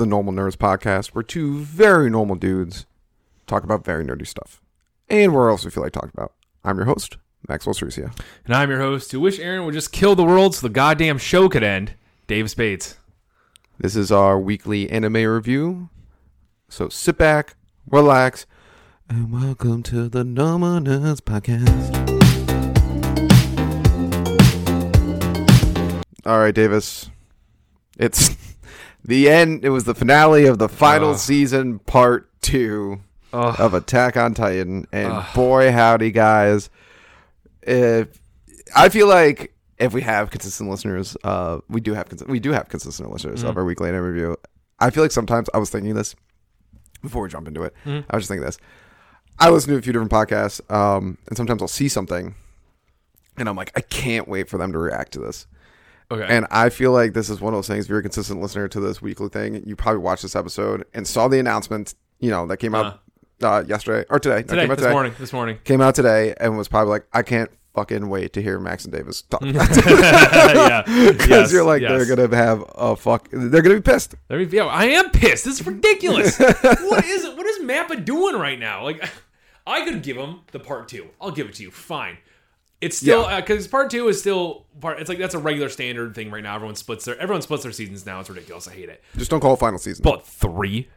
the Normal Nerds Podcast, where two very normal dudes talk about very nerdy stuff. And where else we feel like talking about. I'm your host, Maxwell Sericea. And I'm your host, who wish Eren would just kill the world so the goddamn show could end, Davis Bates. This is our weekly anime review. So sit back, relax, and welcome to the Normal Nerds Podcast. All right, Davis. It's the end. It was the finale of the final season, part 2 of Attack on Titan. And boy, howdy, guys. I feel like if we have consistent listeners, we do have consistent listeners of our weekly anime review. I feel like sometimes I was thinking this before we jump into it. Mm-hmm. I was just thinking this. I listen to a few different podcasts, and sometimes I'll see something, and I'm like, I can't wait for them to react to this. Okay. And I feel like this is one of those things. If you're a consistent listener to this weekly thing, you probably watched this episode and saw the announcement, you know, that came out yesterday or today. Today, this morning. Came out today and was probably like, I can't fucking wait to hear Max and Davis talk about it. Yeah. Because you're like, they're going to have a they're going to be pissed. I am pissed. This is ridiculous. What is MAPPA doing right now? Like, I could give him the part 2. I'll give it to you. Fine. It's still because part 2 is still part. It's like that's a regular standard thing right now. Everyone splits their seasons now. It's ridiculous. I hate it. Just don't call it final season. But three.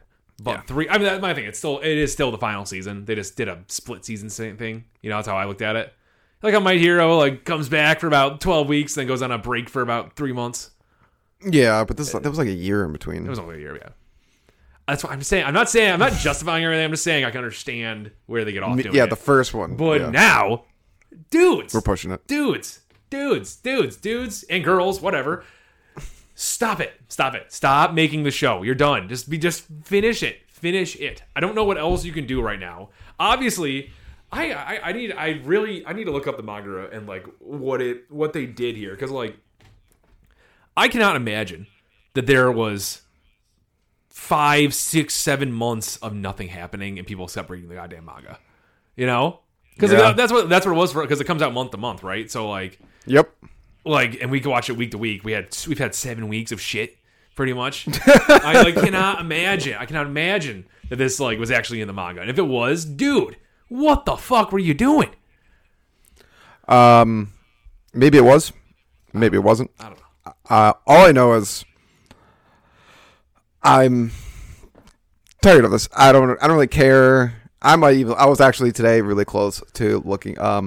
I mean, that's my thing. It is still the final season. They just did a split season thing. You know, that's how I looked at it. Like how My Hero comes back for about 12 weeks, then goes on a break for about 3 months. Yeah, but that was like a year in between. It was only a year. Yeah. That's what I'm saying. I'm not justifying everything. I'm just saying I can understand where they get off doing it. Yeah, the first one. But now. Dudes. We're pushing it. Dudes and girls, whatever. Stop it. Stop making the show. You're done. Just finish it. I don't know what else you can do right now. Obviously, I need to look up the manga and like what they did here, because like I cannot imagine that there was 5, 6, 7 months of nothing happening and people separating the goddamn manga. You know? Because that's what it was for. Because it comes out month to month, right? So like, yep. Like, and we can watch it week to week. We've had 7 weeks of shit, pretty much. I cannot imagine that this like was actually in the manga. And if it was, dude, what the fuck were you doing? Maybe it was, maybe it wasn't. I don't know. All I know is I'm tired of this. I don't really care. I was actually today really close to looking up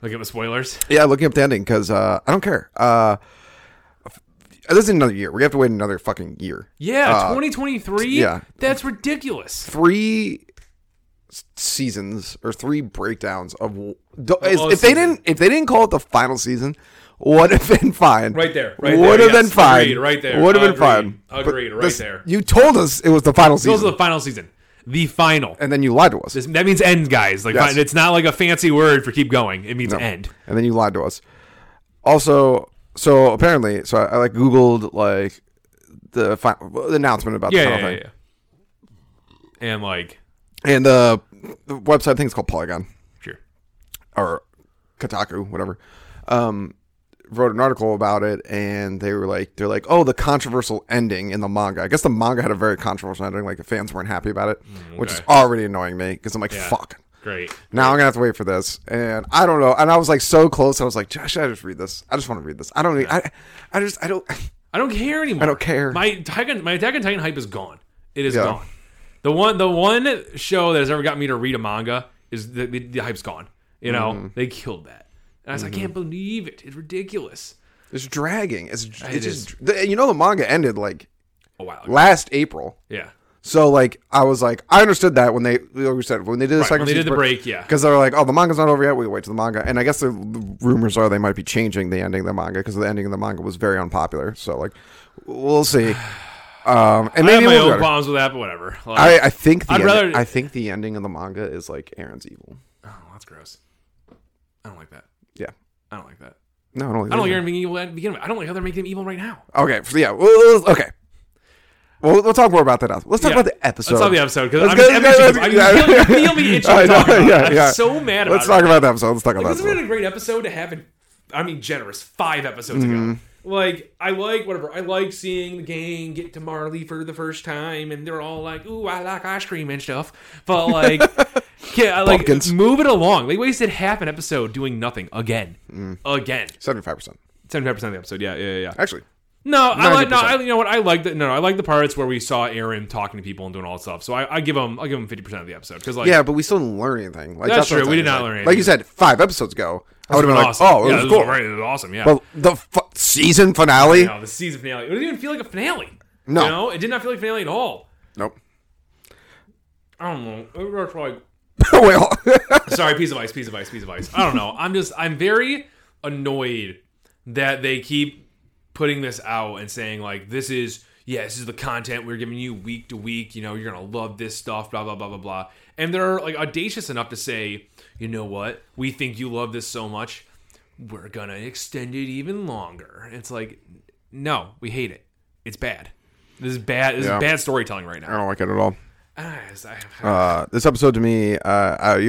the spoilers. Yeah, looking up the ending because I don't care. This is another year. We have to wait another fucking year. Yeah, 2023. Yeah, that's ridiculous. 3 seasons or 3 breakdowns of if they didn't call it the final season, would have been fine. Right there. Agreed, right there. Would have been fine. Agreed. Right there. You told us it was the final season. It was the final season. The final. And then you lied to us. That means end, guys. Like It's not like a fancy word for keep going. It means end. And then you lied to us. Also, so apparently, I like Googled like the announcement about the final thing. Yeah. And like. And the website, I think it's called Polygon. Sure. Or Kotaku, whatever. Wrote an article about it, and they're like, oh, the controversial ending in the manga. I guess the manga had a very controversial ending, like the fans weren't happy about it, which is already annoying me because I'm like, fuck. Great. Now I'm gonna have to wait for this, and I don't know. And I was like so close. I was like, should I just read this? I just want to read this. I don't. Yeah. I don't care anymore. I don't care. My Attack on Titan hype is gone. It is gone. The one show that has ever got me to read a manga is the hype's gone. You know, they killed that. And I was like, I can't believe it. It's ridiculous. It's dragging. It is. You know, the manga ended like a while ago. Last April. Yeah. So like, I was like, I understood that when they did the second season. When they did the break, yeah. Because they were like, oh, the manga's not over yet. We wait to the manga. And I guess the rumors are they might be changing the ending of the manga because the ending of the manga was very unpopular. So like, we'll see. And I have my own problems with that, but whatever. Like, I think the ending of the manga is like Eren's evil. Oh, that's gross. I don't like that. Yeah, I don't like that. No, I don't like Eren being evil at the beginning. I don't like how they're making him evil right now. Okay, okay. Well, we'll talk more about that. Let's talk about the episode. Let's talk about the episode because I'm really itching to talk about it. I'm so mad about it. Let's talk about the episode. This has been a great episode to have. I mean, generous 5 episodes ago. Like, I like, whatever, I like seeing the gang get to Marley for the first time, and they're all like, ooh, I like ice cream and stuff. But, like, yeah, like, Pumpkins. Move it along. They wasted half an episode doing nothing again. Mm. Again. 75%. 75% of the episode, yeah. Actually. No, 90%. You know what? I like that. No, I like the parts where we saw Eren talking to people and doing all that stuff. So I'll give him 50% of the episode. Cause like, yeah, but we still didn't learn anything. Like, that's true. We did not learn anything. Like you said, 5 episodes ago, I would have been like, awesome. Oh, it was cool. Right, it was awesome, yeah. But the season finale? No, the season finale. It didn't even feel like a finale. No. You know? It did not feel like a finale at all. Nope. I don't know. It was like... well. Sorry, piece of ice. I don't know. I'm very annoyed that they keep... putting this out and saying like this is the content we're giving you week to week, you know, you're gonna love this stuff, blah blah blah blah blah. And they're like audacious enough to say, you know what, we think you love this so much, we're gonna extend it even longer. It's like, no, we hate it. It's bad. This is bad storytelling right now. I don't like it at all. This episode to me, you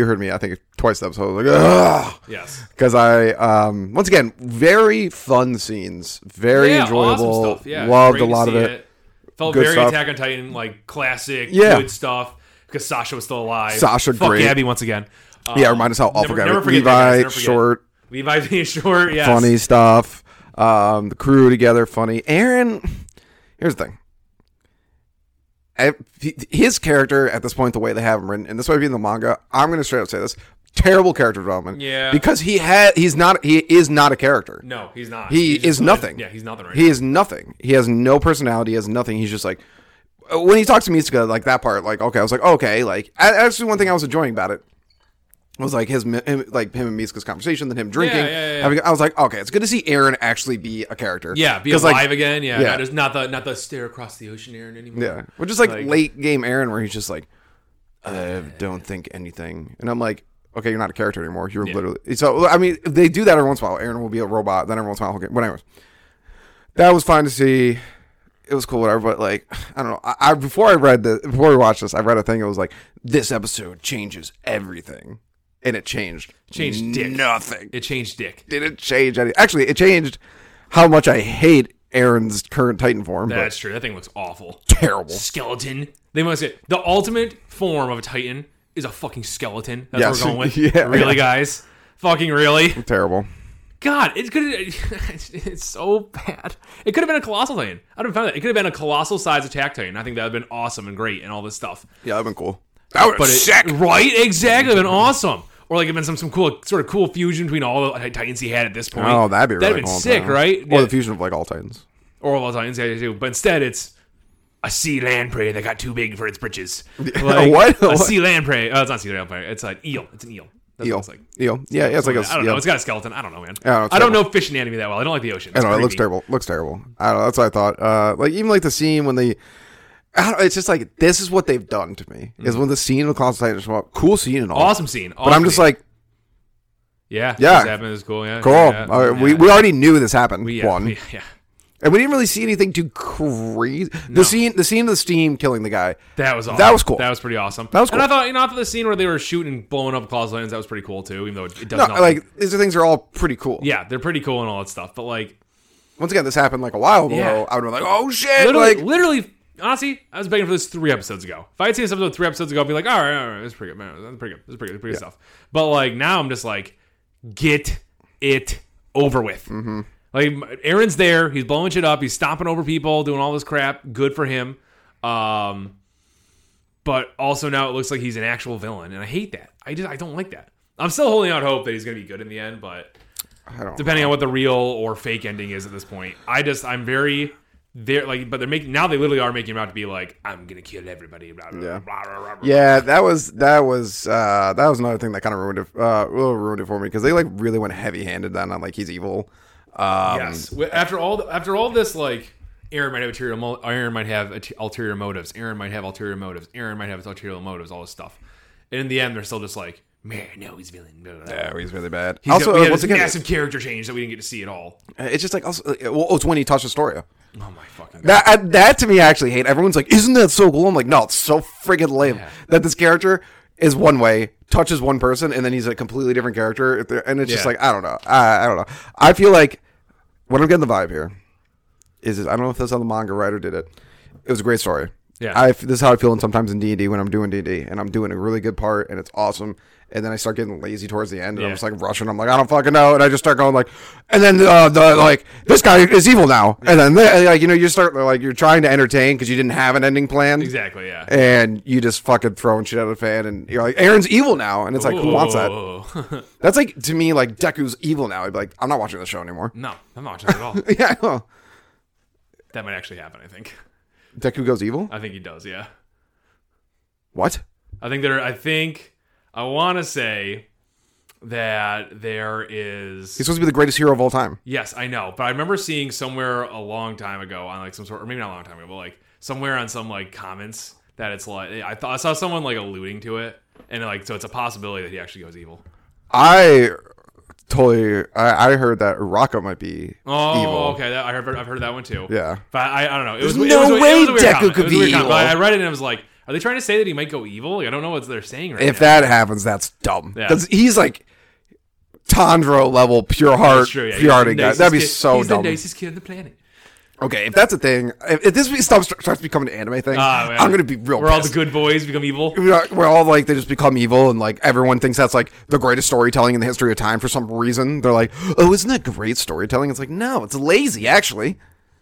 heard me, I think twice the episode, I was like, ugh! Yes. Because I, once again, very fun scenes, very enjoyable, awesome stuff. Yeah, loved a lot of it. Felt good very stuff. Attack on Titan, like classic, good stuff, because Sasha was still alive. Sasha, fuck great. Gabby once again. Remind us how awful Gabby was. Levi being short, yes. Funny stuff, the crew together, funny. Eren, here's the thing. His character at this point, the way they have him written, and this might be in the manga, I'm going to straight up say this: terrible character development. Yeah, because he is not a character. No, he's not. He is nothing. Yeah, he's nothing right now. He is nothing. He has no personality. He has nothing. He's just like, when he talks to Misaka, like that part, like okay, I was like okay, like actually one thing I was enjoying about it was like him and Misaka's conversation, then him drinking. Yeah. I was like, okay, it's good to see Eren actually be a character. Yeah, be alive again. Yeah. Not the stare across the ocean Eren anymore. Yeah, which is like late game Eren where he's just like, I don't think anything. And I'm like, okay, you're not a character anymore. You're literally... So, I mean, they do that every once in a while. Eren will be a robot, then every once in a while. Okay. But anyways, that was fine to see. It was cool, whatever, but like, I don't know. Before we watched this, I read a thing. It was like, this episode changes everything. And it changed. Changed dick. Nothing. It changed dick. Didn't change anything. Actually, it changed how much I hate Eren's current Titan form. That's true. That thing looks awful. Terrible. Skeleton. They must get the ultimate form of a Titan is a fucking skeleton. That's what we're going with. Yeah, really, guys? Fucking really? Terrible. God, it's so bad. It could have been a Colossal Titan. I don't found that. It could have been a colossal size attack Titan. I think that would have been awesome and great and all this stuff. Yeah, that would have been cool. That would have been sick. Right? Exactly. It would have been awesome. Or like even some cool sort of cool fusion between all the Titans he had at this point. Oh, that'd be really cool. That'd been sick, right? Or the fusion of like all Titans. Or all Titans, yeah, too. But instead it's a sea land prey that got too big for its britches. Like, what? Sea land prey. Oh, it's not sea land prey. It's an eel. It's an eel. That's eel. What it's like. Eel. Yeah, it's like a... I don't know. It's got a skeleton. I don't know, man. I don't know fish anatomy that well. I don't like the ocean. I don't know. It looks terrible. I don't know. That's what I thought. Like even like the scene when they... It's just like, this is what they've done to me. Mm-hmm. Is when the scene with Colossal Titan is cool scene and all. Awesome scene. Awesome but I'm just scene. Like, yeah, this happened. It was cool. Yeah, cool. Yeah, yeah. We already knew this happened. And we didn't really see anything too crazy. No. The scene of the steam killing the guy. That was awesome. That was cool. That was pretty awesome. That was cool. And I thought, the scene where they were shooting, blowing up Colossal Titans, that was pretty cool too. Even though it does not like these are things are all pretty cool. Yeah, they're pretty cool and all that stuff. But like, once again, this happened like a while ago. Yeah. I would have been like, oh shit! Literally. Honestly, I was begging for this 3 episodes ago. If I had seen this episode 3 episodes ago, I'd be like, all right, that's pretty good, man. That's pretty good stuff. But, like, now I'm just like, get it over with. Mm-hmm. Like, Eren's there. He's blowing shit up. He's stomping over people, doing all this crap. Good for him. But also now it looks like he's an actual villain, and I hate that. I don't like that. I'm still holding out hope that he's going to be good in the end, but depending on what the real or fake ending is at this point. I'm very... They literally are making him out to be like, I'm gonna kill everybody. Blah, blah, yeah, blah, blah, blah, blah. Yeah, that was another thing that kind of ruined it for me because they like really went heavy handed down on like he's evil. Yes, after all this, like Eren might have ulterior motives. All this stuff, and in the end, they're still just like, man, no, he's villain. Blah, blah, blah. Yeah, he's really bad. Once again, massive character change that we didn't get to see at all. It's just like it's when he touched Astoria. Oh my fucking God. That to me I actually hate. Everyone's like, isn't that so cool? I'm like, no, it's so friggin' lame that this character is one way, touches one person, and then he's a completely different character. And it's just like, I don't know. I feel like what I'm getting the vibe here is I don't know if that's how the manga writer did it. It was a great story. Yeah, this is how I feel sometimes in D&D when I'm doing D&D and I'm doing a really good part and it's awesome, and then I start getting lazy towards the end and I'm just like rushing. I'm like, I don't fucking know, and I just start going like, and then this guy is evil now, and then you start like you're trying to entertain because you didn't have an ending plan. Exactly, yeah. And you just fucking throwing shit out of the fan, and you're like, Eren's evil now, and it's like, ooh, who wants that? That's like to me like Deku's evil now. I'd be like, I'm not watching the show anymore. No, I'm not watching it at all. Yeah, I know. That might actually happen, I think. Deku goes evil? I think he does, yeah. What? I want to say that there is... He's supposed to be the greatest hero of all time. Yes, I know. But I remember seeing somewhere a long time ago on like some sort... Or maybe not a long time ago, but like somewhere on some like comments that it's like... I saw someone like alluding to it. And like, so it's a possibility that he actually goes evil. I heard that Rocco might be evil. Oh, okay. I've heard that one too. Yeah. But I don't know. It was a weird comment. I read it and I was like, are they trying to say that he might go evil? Like, I don't know what they're saying right now. If that happens, that's dumb. Because he's like Tanjiro level pure-hearted guy. That'd be so dumb. He's the nicest kid on the planet. Okay, if that's a thing, if this starts to become an anime thing, I'm going to be real pissed. Where all the good boys become evil? Where all, like, they just become evil, and, like, everyone thinks that's, like, the greatest storytelling in the history of time for some reason. They're like, oh, isn't that great storytelling? It's like, no, it's lazy, actually.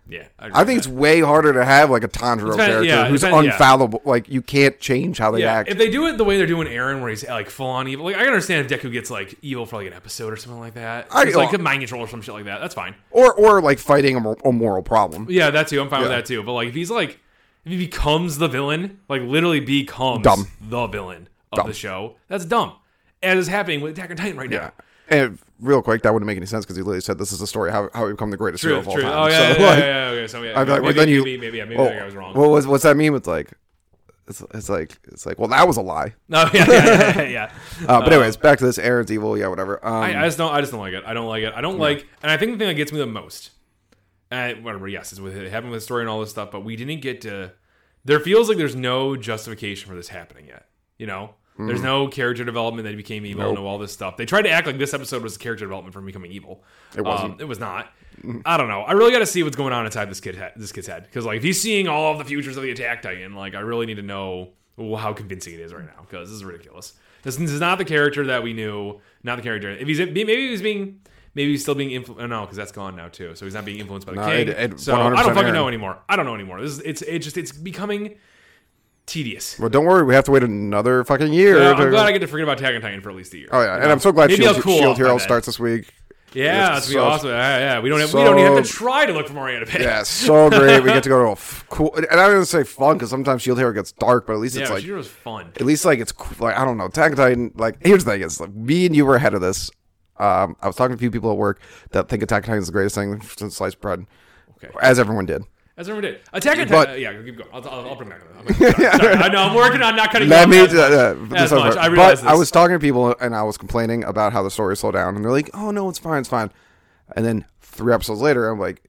Yeah. I think it's way harder to have, like, a Tanjiro character who's unfallible. Yeah. Like, you can't change how they act. If they do it the way they're doing Eren, where he's, like, full-on evil. Like, I understand if Deku gets, like, evil for, like, an episode or something like that. It's like, a mind control or some shit like that. That's fine. Or like, fighting a moral problem. Yeah, that too. I'm fine with that, too. But, like, if he's, like... If he becomes the villain, like, literally becomes the villain of the show, that's dumb. And it's happening with Attack on Titan right now. And real quick, that wouldn't make any sense because he literally said this is a story how he become the greatest hero of all time. Oh yeah, so, okay. So yeah, maybe I was wrong. What's that mean with like? It's like well, that was a lie. No, yeah. But anyways, back to this. Eren's evil. Yeah, whatever. I just don't like it. And I think the thing that gets me the most, whatever. Yes, it's with it happened with the story and all this stuff, but we didn't get to. There feels like there's no justification for this happening yet. You know. There's no character development that he became evil. Nope. No, all this stuff. They tried to act like this episode was character development from becoming evil. It wasn't. It was not. I don't know. I really got to see what's going on inside this kid's head. Because like, if he's seeing all of the futures of the Attack Titan, like I really need to know how convincing it is right now. Because this is ridiculous. This is not the character that we knew. Not the character. If he's maybe he's still being influenced. No, because that's gone now too. So he's not being influenced by the king. So I don't fucking know anymore. This is it's becoming tedious. Well, don't worry. We have to wait another fucking year. Yeah, I'm glad I get to forget about Attack on Titan for at least a year. Oh, yeah. And I'm so glad Shield Hero starts this week. Yeah, that's going to be awesome. Yeah, we don't even have to try to look for more anime. Yeah, so great. We get to go to a cool... And I don't even say fun, because sometimes Shield Hero gets dark, but at least it's like... Yeah, Shield Hero's fun. At least, like, it's... Like, I don't know. Attack on Titan... Like, here's the thing. It's like, me and you were ahead of this. I was talking to a few people at work that think Attack on Titan is the greatest thing since sliced bread. Okay. As everyone did. Attack on Titan. Yeah, keep going. I'll bring back on that. I know. I'm working on not cutting you off as much. I realize this. I was talking to people, and I was complaining about how the story slowed down. And they're like, oh, no, it's fine. And then 3 episodes later, I'm like...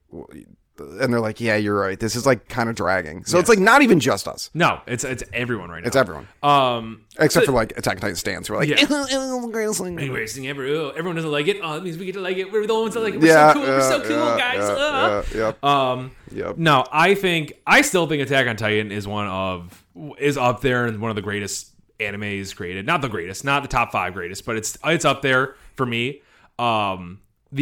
And they're like, yeah, you're right. This is, like, kind of dragging. So it's, like, not even just us. No, it's everyone right now. It's everyone. Except for, like, Attack on Titan stands. We're like, everyone doesn't like it. Oh, that means we get to like it. We're the ones that like it. We're so cool. We're so cool, guys. No, I still think Attack on Titan is up there and one of the greatest animes created. Not the greatest, not the top 5 greatest, but it's up there for me. The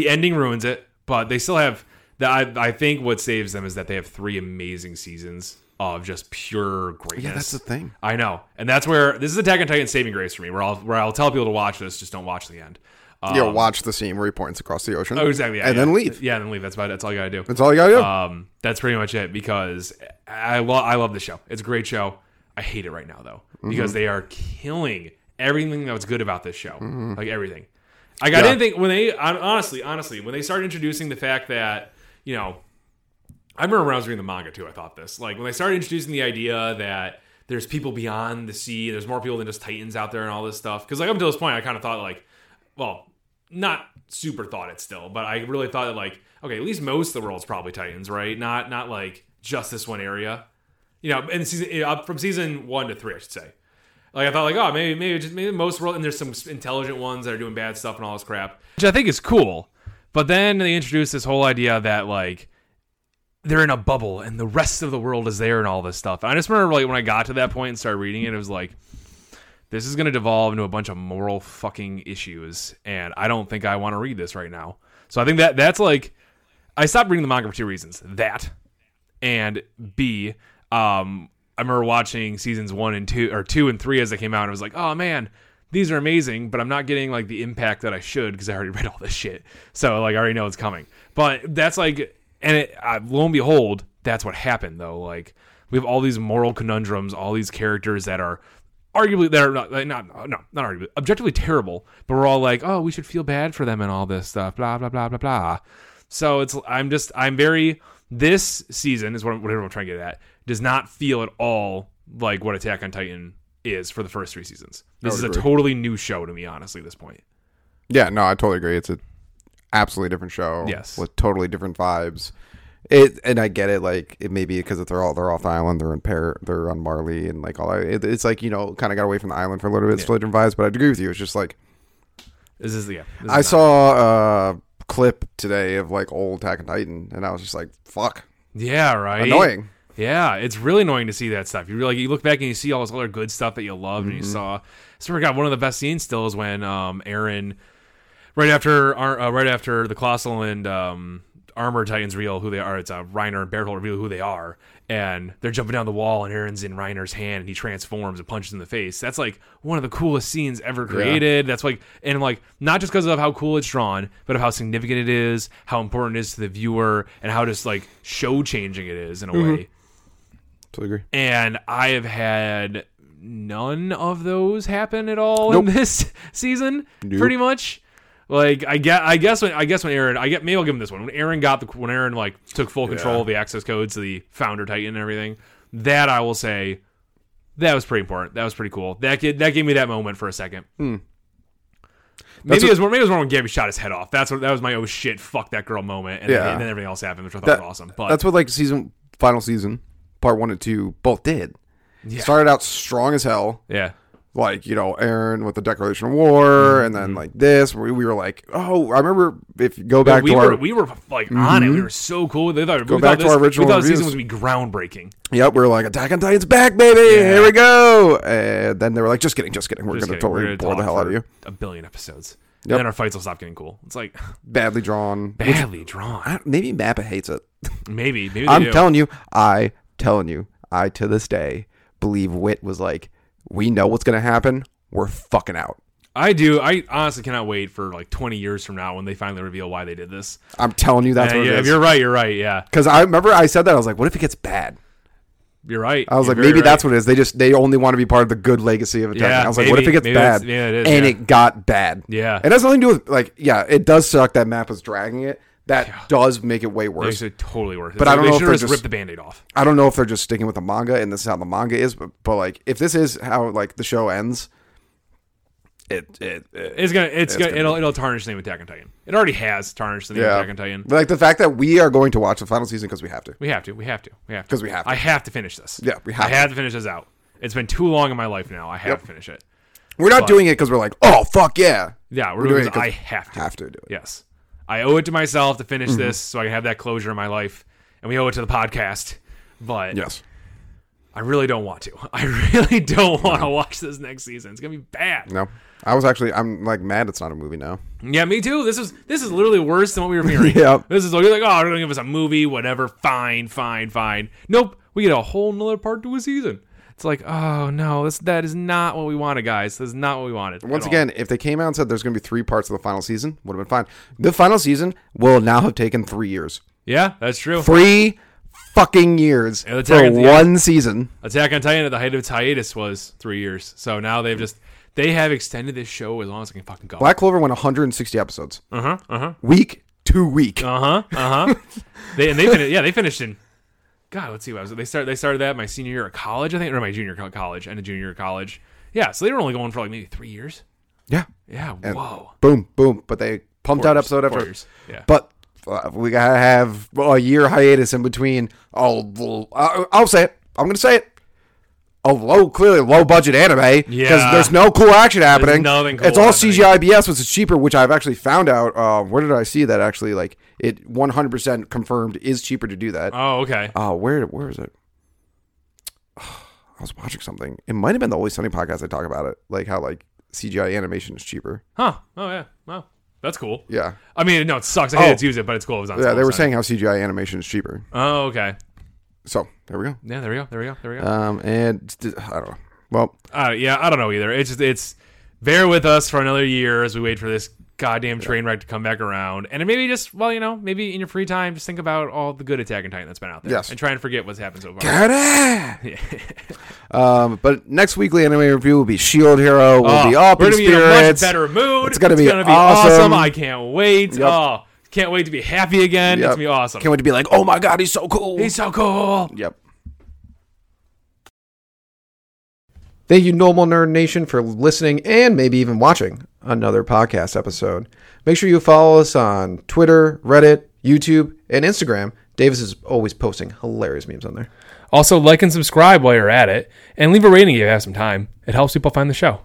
ending ruins it, but they still have... I think what saves them is that they have 3 amazing seasons of just pure greatness. Yeah, that's the thing. I know. And that's where... This is Attack on Titan saving grace for me, where I'll tell people to watch this, just don't watch the end. Watch the scene where he points across the ocean. Oh, exactly. Yeah, then leave. Yeah, and then leave. That's about it. That's all you gotta do. That's pretty much it, because I love the show. It's a great show. I hate it right now, though, because they are killing everything that was good about this show. Mm-hmm. Like, everything. Like, I didn't think... Honestly, when they started introducing the fact that... You know, I remember when I was reading the manga, too, I thought this. Like, when they started introducing the idea that there's people beyond the sea, there's more people than just Titans out there and all this stuff. Because, like, up until this point, I kind of thought, like, well, not super thought it still, but I really thought that, like, okay, at least most of the world's probably Titans, right? Not like, just this one area. You know, and from season 1 to 3, I should say. Like, I thought, like, oh, maybe most world, and there's some intelligent ones that are doing bad stuff and all this crap. Which I think is cool. But then they introduced this whole idea that, like, they're in a bubble and the rest of the world is there and all this stuff. And I just remember, like, when I got to that point and started reading it, it was like, this is going to devolve into a bunch of moral fucking issues, and I don't think I want to read this right now. So I think that that's like, I stopped reading the manga for two reasons. That, and B, I remember watching seasons 1 and 2 or 2 and 3 as they came out, and I was like, oh man, these are amazing, but I'm not getting like the impact that I should because I already read all this shit. So like, I already know it's coming. But that's like, and it, lo and behold, that's what happened though. Like, we have all these moral conundrums, all these characters that are arguably, that are not arguably, objectively terrible, but we're all like, oh, we should feel bad for them and all this stuff, blah blah blah blah blah. So it's, I'm very, this season is whatever I'm trying to get at, does not feel at all like what Attack on Titan is for the first 3 seasons. This is a totally new show to me, honestly, at this point. Yeah, no, I totally agree. It's a absolutely different show. Yes. With totally different vibes. And I get it, like, it may be because they're off the island, they're on Marley, and like all that. It's like, you know, kind of got away from the island for a little bit. It's totally different vibes, but I agree with you. It's just like, I saw a clip today of like old Attack on Titan, and I was just like, fuck. Yeah, right. Annoying. Yeah, it's really annoying to see that stuff. You really, you look back and you see all this other good stuff that you loved and you saw. So we got one of the best scenes still is when Eren, right after the Colossal and Armor Titans reveal who they are. It's Reiner and Bertholdt reveal who they are, and they're jumping down the wall, and Eren's in Reiner's hand, and he transforms and punches in the face. That's like one of the coolest scenes ever created. Yeah. That's like, and like, not just because of how cool it's drawn, but of how significant it is, how important it is to the viewer, and how just like show changing it is in a way. Totally agree. And I have had none of those happen at all in this season, pretty much. Like, I guess when Eren, maybe I'll give him this one. When Eren like took full control of the access codes to the Founder Titan and everything, that I will say, that was pretty important. That was pretty cool. That gave me that moment for a second. Maybe it was when Gabby shot his head off. That was my oh shit fuck that girl moment. And then everything else happened, which I thought was awesome. But that's what like final season, part 1 and 2 both did. Yeah. Started out strong as hell. Yeah. Like, you know, Eren with the Declaration of War, and then like this, we were like, oh, I remember if you go back to our... We were like on it. We were so cool. We thought this season was going to be groundbreaking. Yep, we were like, Attack on Titan's back, baby! Yeah. Here we go! And then they were like, just kidding. We're going to totally bore the hell out of you. A billion episodes. Yep. And then our fights will stop getting cool. It's like... Badly drawn. Maybe MAPPA hates it. Maybe they do. I'm telling you, I, to this day, believe Wit was like, we know what's going to happen. We're fucking out. I do. I honestly cannot wait for like 20 years from now when they finally reveal why they did this. I'm telling you, that's what it is. You're right. Yeah. Because I remember I said that. I was like, what if it gets bad? You're right. I was like, maybe that's what it is. They only want to be part of the good legacy of Attack. Yeah, I was like, what if it gets bad? Yeah, it is. And it got bad. Yeah. It has nothing to do with like, it does suck that MAPPA was dragging it. That does make it way worse. It makes it totally worse. But I don't know if they're just ripped the Band-Aid off. I don't know if they're just sticking with the manga and this is how the manga is. But like, if this is how like the show ends, it'll tarnish the name of Attack on Titan. It already has tarnished the name of Attack on Titan. But like the fact that we are going to watch the final season because we have to. Because we have to. I have to finish this. Yeah, I have to finish this out. It's been too long in my life now. I have to finish it. We're not doing it because we're like, oh fuck yeah. Yeah, we're doing it because I have to do it. Yes. I owe it to myself to finish this so I can have that closure in my life, and we owe it to the podcast, but yes. I really don't want to. I really don't want to watch this next season. It's going to be bad. No. I'm like mad it's not a movie now. Yeah, me too. This is literally worse than what we were hearing. Yep. This is like, you're like, oh, they're going to give us a movie, whatever, fine. Nope. We get a whole nother part to a season. It's like, oh, no, that is not what we wanted, guys. That's not what we wanted. Once again, if they came out and said there's going to be 3 parts of the final season, would have been fine. The final season will now have taken 3 years. Yeah, that's true. 3 fucking years for one season. Attack on Titan at the height of its hiatus was 3 years. So now they have extended this show as long as it can fucking go. Black Clover went 160 episodes. Week to week. They finished in... God, let's see what I was. They started that my senior year of college, I think, or my junior college, end of junior year of college. Yeah, so they were only going for like maybe 3 years. Yeah, yeah. And whoa. Boom. But they pumped out episode after. Yeah. But we gotta have a year hiatus in between. I'll say it. I'm gonna say it. clearly low budget anime because there's no cool action happening. It's all CGI BS, which is cheaper, which I've actually found out. Where did I see that actually? Like it 100% confirmed is cheaper to do that. Oh, okay. Where is it? I was watching something. It might have been the Always Sunny podcast. I talk about it, like how like CGI animation is cheaper. Huh? Oh yeah. Wow. That's cool. Yeah. I mean, no, it sucks. I hated to use it, but it's cool. It was on. Yeah, they were saying how CGI animation is cheaper. Oh, okay. So there we go. Yeah, there we go. And I don't know. Well, yeah, I don't know either. It's just bear with us for another year as we wait for this goddamn train wreck to come back around. And maybe just maybe in your free time, just think about all the good Attack on Titan that's been out there. Yes. And try and forget what's happened so far. Got it. But next weekly anime review will be Shield Hero. We'll be up in spirits. We're gonna be in a much better mood. It's gonna be awesome. I can't wait. Yep. Oh. Can't wait to be happy again. Yep. It's going to be awesome. Can't wait to be like, oh my God, he's so cool. He's so cool. Yep. Thank you, Normal Nerd Nation, for listening and maybe even watching another podcast episode. Make sure you follow us on Twitter, Reddit, YouTube, and Instagram. Davis is always posting hilarious memes on there. Also, like and subscribe while you're at it. And leave a rating if you have some time. It helps people find the show.